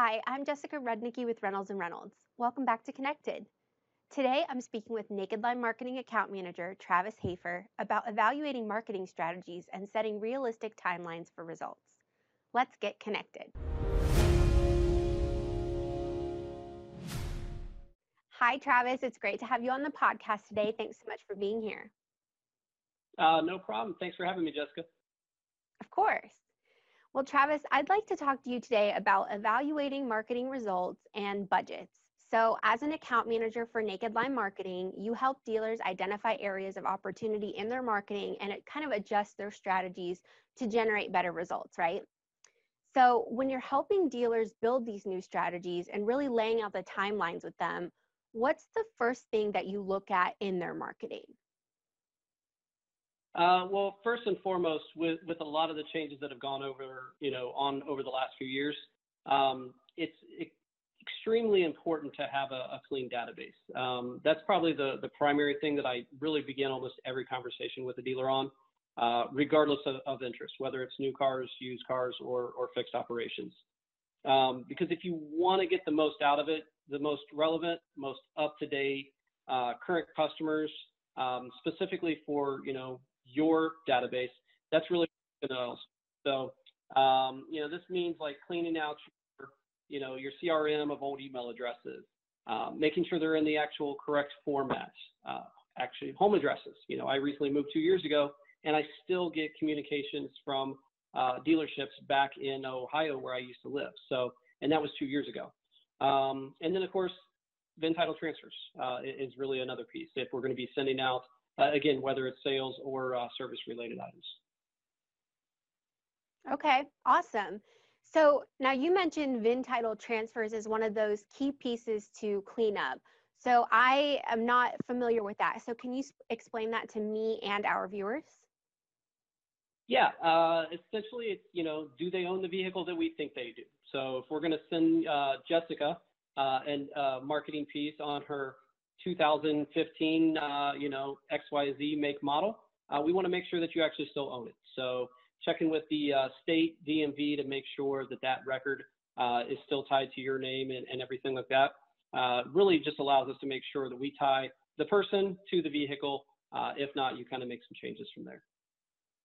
Hi, I'm Jessica Rudnicki with Reynolds & Reynolds. Welcome back to Connected. Today, I'm speaking with Naked Lime Marketing Account Manager Travis Hafer about evaluating marketing strategies and setting realistic timelines for results. Let's get connected. Hi, Travis. It's great to have you on the podcast today. Thanks so much for being here. No problem. Thanks for having me, Jessica. Of course. Well, Travis, I'd like to talk to you today about evaluating marketing results and budgets. So as an account manager for Naked Lime Marketing, you help dealers identify areas of opportunity in their marketing and it kind of adjusts their strategies to generate better results, right? So when you're helping dealers build these new strategies and really laying out the timelines with them, what's the first thing that you look at in their marketing? Well, first and foremost, with a lot of the changes that have gone over, over the last few years, it's extremely important to have a clean database. That's probably the primary thing that I really begin almost every conversation with a dealer on, regardless of interest, whether it's new cars, used cars, or fixed operations. Because if you want to get the most out of it, the most relevant, most up-to-date current customers, specifically for, your database, that's really else. So, this means like cleaning out your CRM of old email addresses, making sure they're in the actual correct format. Actually, home addresses. I recently moved 2 years ago, and I still get communications from dealerships back in Ohio where I used to live. So, and that was 2 years ago. And then, of course, VIN title transfers is really another piece if we're going to be sending out. Again, whether it's sales or service-related items. Okay, awesome. So now you mentioned VIN title transfers as one of those key pieces to clean up. So I am not familiar with that. So can you explain that to me and our viewers? Yeah, essentially, it's, do they own the vehicle that we think they do? So if we're going to send Jessica a marketing piece on her 2015, XYZ make model, we want to make sure that you actually still own it. So checking with the state DMV to make sure that that record is still tied to your name and everything like that really just allows us to make sure that we tie the person to the vehicle. If not, you kind of make some changes from there.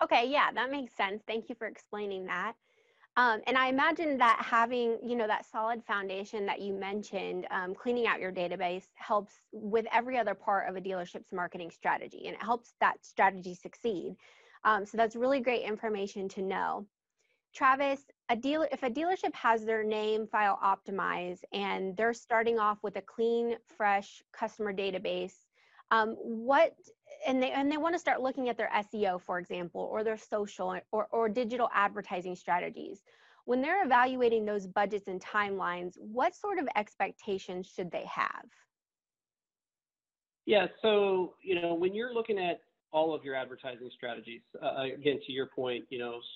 Okay, yeah, that makes sense. Thank you for explaining that. And I imagine that having, that solid foundation that you mentioned, cleaning out your database helps with every other part of a dealership's marketing strategy, and it helps that strategy succeed. So that's really great information to know. Travis, if a dealership has their name file optimized and they're starting off with a clean, fresh customer database, and they want to start looking at their SEO, for example, or their social or digital advertising strategies. When they're evaluating those budgets and timelines, what sort of expectations should they have? Yeah, so, when you're looking at all of your advertising strategies, again, to your point,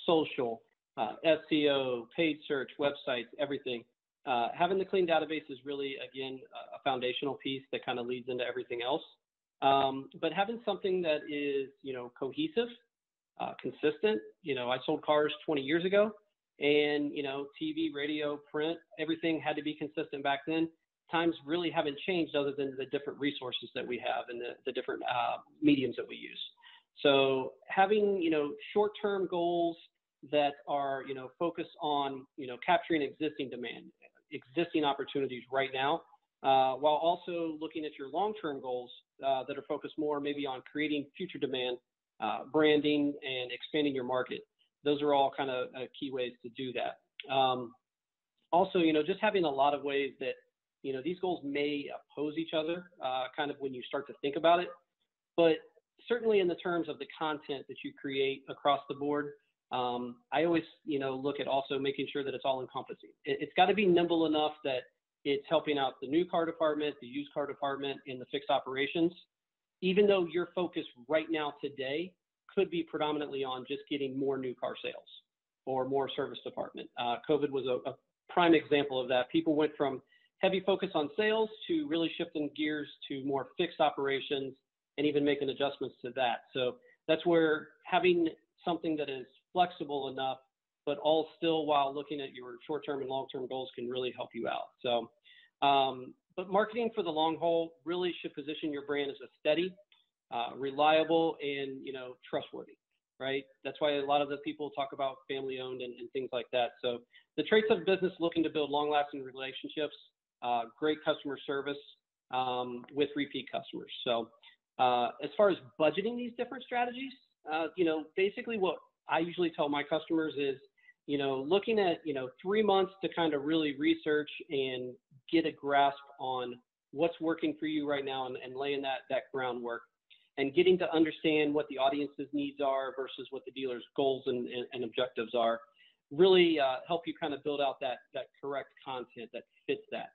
social, SEO, paid search, websites, everything, having the clean database is really, again, a foundational piece that kind of leads into everything else. But having something that is, cohesive, consistent, I sold cars 20 years ago and, TV, radio, print, everything had to be consistent back then. Times really haven't changed other than the different resources that we have and the different mediums that we use. So having, short-term goals that are, focused on, capturing existing demand, existing opportunities right now. While also looking at your long-term goals that are focused more maybe on creating future demand, branding, and expanding your market. Those are all kind of key ways to do that. Also, just having a lot of ways that, these goals may oppose each other kind of when you start to think about it, but certainly in the terms of the content that you create across the board, I always, look at also making sure that it's all encompassing. It's got to be nimble enough that it's helping out the new car department, the used car department, and the fixed operations, even though your focus right now today could be predominantly on just getting more new car sales or more service department. COVID was a prime example of that. People went from heavy focus on sales to really shifting gears to more fixed operations and even making adjustments to that. So that's where having something that is flexible enough but all still while looking at your short-term and long-term goals can really help you out. So, but marketing for the long haul really should position your brand as a steady, reliable, and, you know, trustworthy, right? That's why a lot of the people talk about family-owned and things like that. So the traits of a business looking to build long-lasting relationships, great customer service with repeat customers. So as far as budgeting these different strategies, you know, basically what I usually tell my customers is, you know, looking at, you know, 3 months to kind of really research and get a grasp on what's working for you right now and laying that groundwork and getting to understand what the audience's needs are versus what the dealer's goals and objectives are, really help you kind of build out that correct content that fits that.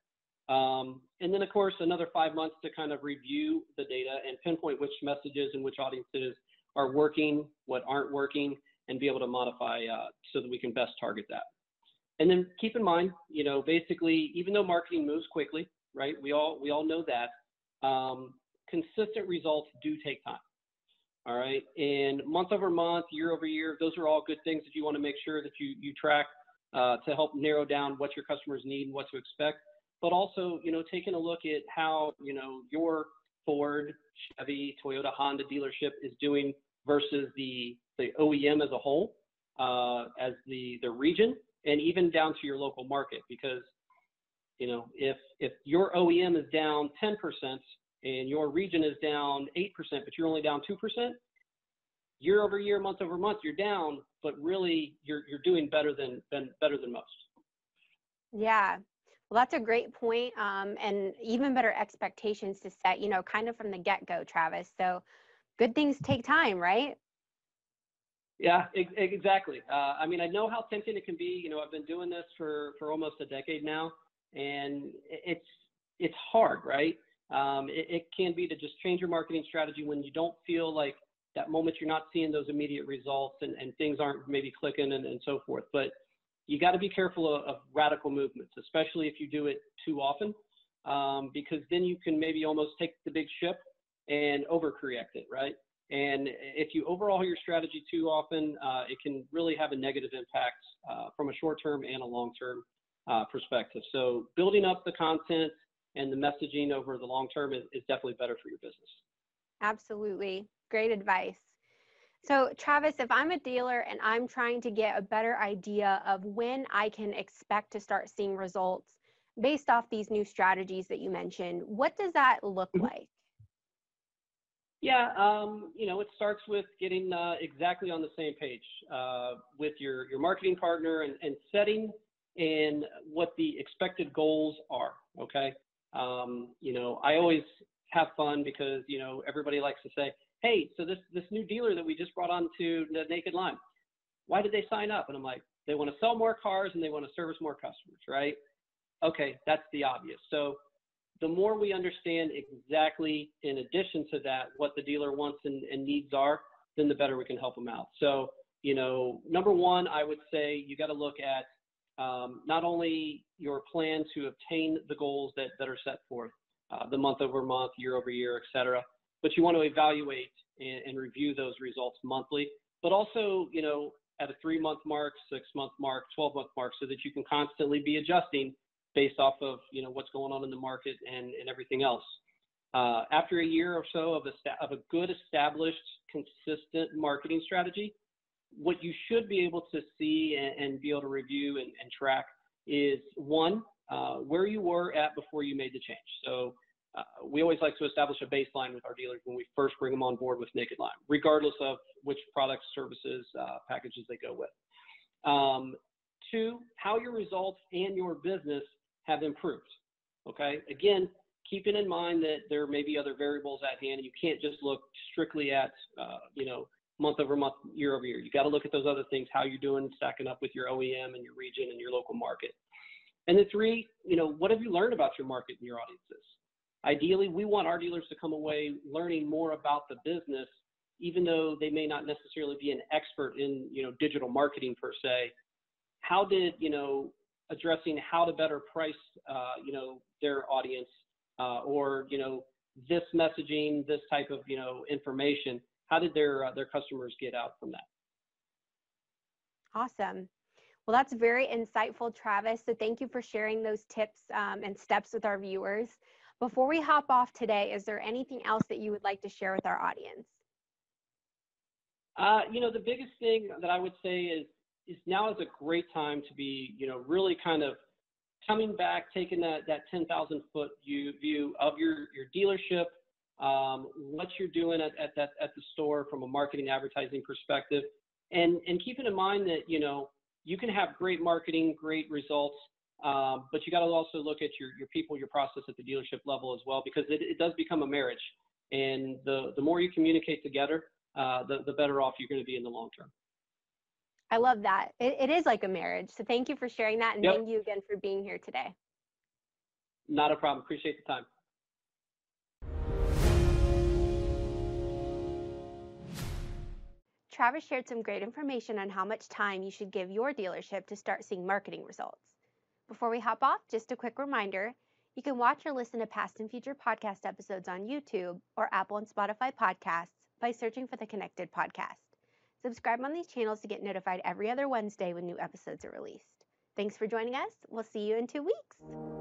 And then, of course, another 5 months to kind of review the data and pinpoint which messages and which audiences are working, what aren't working, and be able to modify so that we can best target that. And then keep in mind, you know, basically, even though marketing moves quickly, right, we all know that, consistent results do take time, all right? And month over month, year over year, those are all good things that you want to make sure that you track to help narrow down what your customers need and what to expect. But also, you know, taking a look at how, you know, your Ford, Chevy, Toyota, Honda dealership is doing versus the OEM as a whole, as the region, and even down to your local market. Because, you know, if your OEM is down 10% and your region is down 8%, but you're only down 2%, year over year, month over month, you're down, but really you're doing better than most. Yeah. Well, that's a great point, and even better expectations to set, you know, kind of from the get-go, Travis. So good things take time, right? Yeah, exactly. I mean, I know how tempting it can be. You know, I've been doing this for almost a decade now, and it's hard, right? It can be to just change your marketing strategy when you don't feel like that moment you're not seeing those immediate results and things aren't maybe clicking and so forth. But you got to be careful of radical movements, especially if you do it too often, because then you can maybe almost take the big ship and overcorrect it, right? And if you overhaul your strategy too often, it can really have a negative impact from a short-term and a long-term perspective. So building up the content and the messaging over the long-term is definitely better for your business. Absolutely. Great advice. So Travis, if I'm a dealer and I'm trying to get a better idea of when I can expect to start seeing results based off these new strategies that you mentioned, what does that look like? Yeah, you know, it starts with getting exactly on the same page with your marketing partner and setting in what the expected goals are, okay? You know, I always have fun because, you know, everybody likes to say, hey, so this new dealer that we just brought on to the Naked Lime, why did they sign up? And I'm like, they want to sell more cars and they want to service more customers, right? Okay, that's the obvious. So the more we understand exactly, in addition to that, what the dealer wants and needs are, then the better we can help them out. So, you know, number one, I would say you got to look at not only your plan to obtain the goals that are set forth, the month over month, year over year, et cetera, but you want to evaluate and review those results monthly, but also, you know, at a 3-month mark, 6-month mark, 12-month mark, so that you can constantly be adjusting based off of, you know, what's going on in the market and everything else. After a year or so of a good established, consistent marketing strategy, what you should be able to see and be able to review and track is, one, where you were at before you made the change. So we always like to establish a baseline with our dealers when we first bring them on board with Naked Lime, regardless of which products, services, packages they go with. Two, how your results and your business have improved, okay? Again, keeping in mind that there may be other variables at hand, and you can't just look strictly at, you know, month over month, year over year. You got to look at those other things, how you're doing, stacking up with your OEM and your region and your local market. And then three, you know, what have you learned about your market and your audiences? Ideally, we want our dealers to come away learning more about the business, even though they may not necessarily be an expert in, you know, digital marketing per se. How did, you know, addressing how to better price, you know, their audience, or, you know, this messaging, this type of, you know, information, how did their customers get out from that? Awesome. Well, that's very insightful, Travis. So thank you for sharing those tips and steps with our viewers. Before we hop off today, is there anything else that you would like to share with our audience? You know, the biggest thing that I would say is now is a great time to be, you know, really kind of coming back, taking that 10,000 foot view of your dealership, what you're doing at the store from a marketing advertising perspective, and keeping in mind that, you know, you can have great marketing, great results, but you got to also look at your people, your process at the dealership level as well, because it does become a marriage. And the more you communicate together, the better off you're going to be in the long term. I love that. It is like a marriage. So thank you for sharing that. And yep. Thank you again for being here today. Not a problem. Appreciate the time. Travis shared some great information on how much time you should give your dealership to start seeing marketing results. Before we hop off, just a quick reminder, you can watch or listen to past and future podcast episodes on YouTube or Apple and Spotify podcasts by searching for The Connected Podcast. Subscribe on these channels to get notified every other Wednesday when new episodes are released. Thanks for joining us. We'll see you in 2 weeks.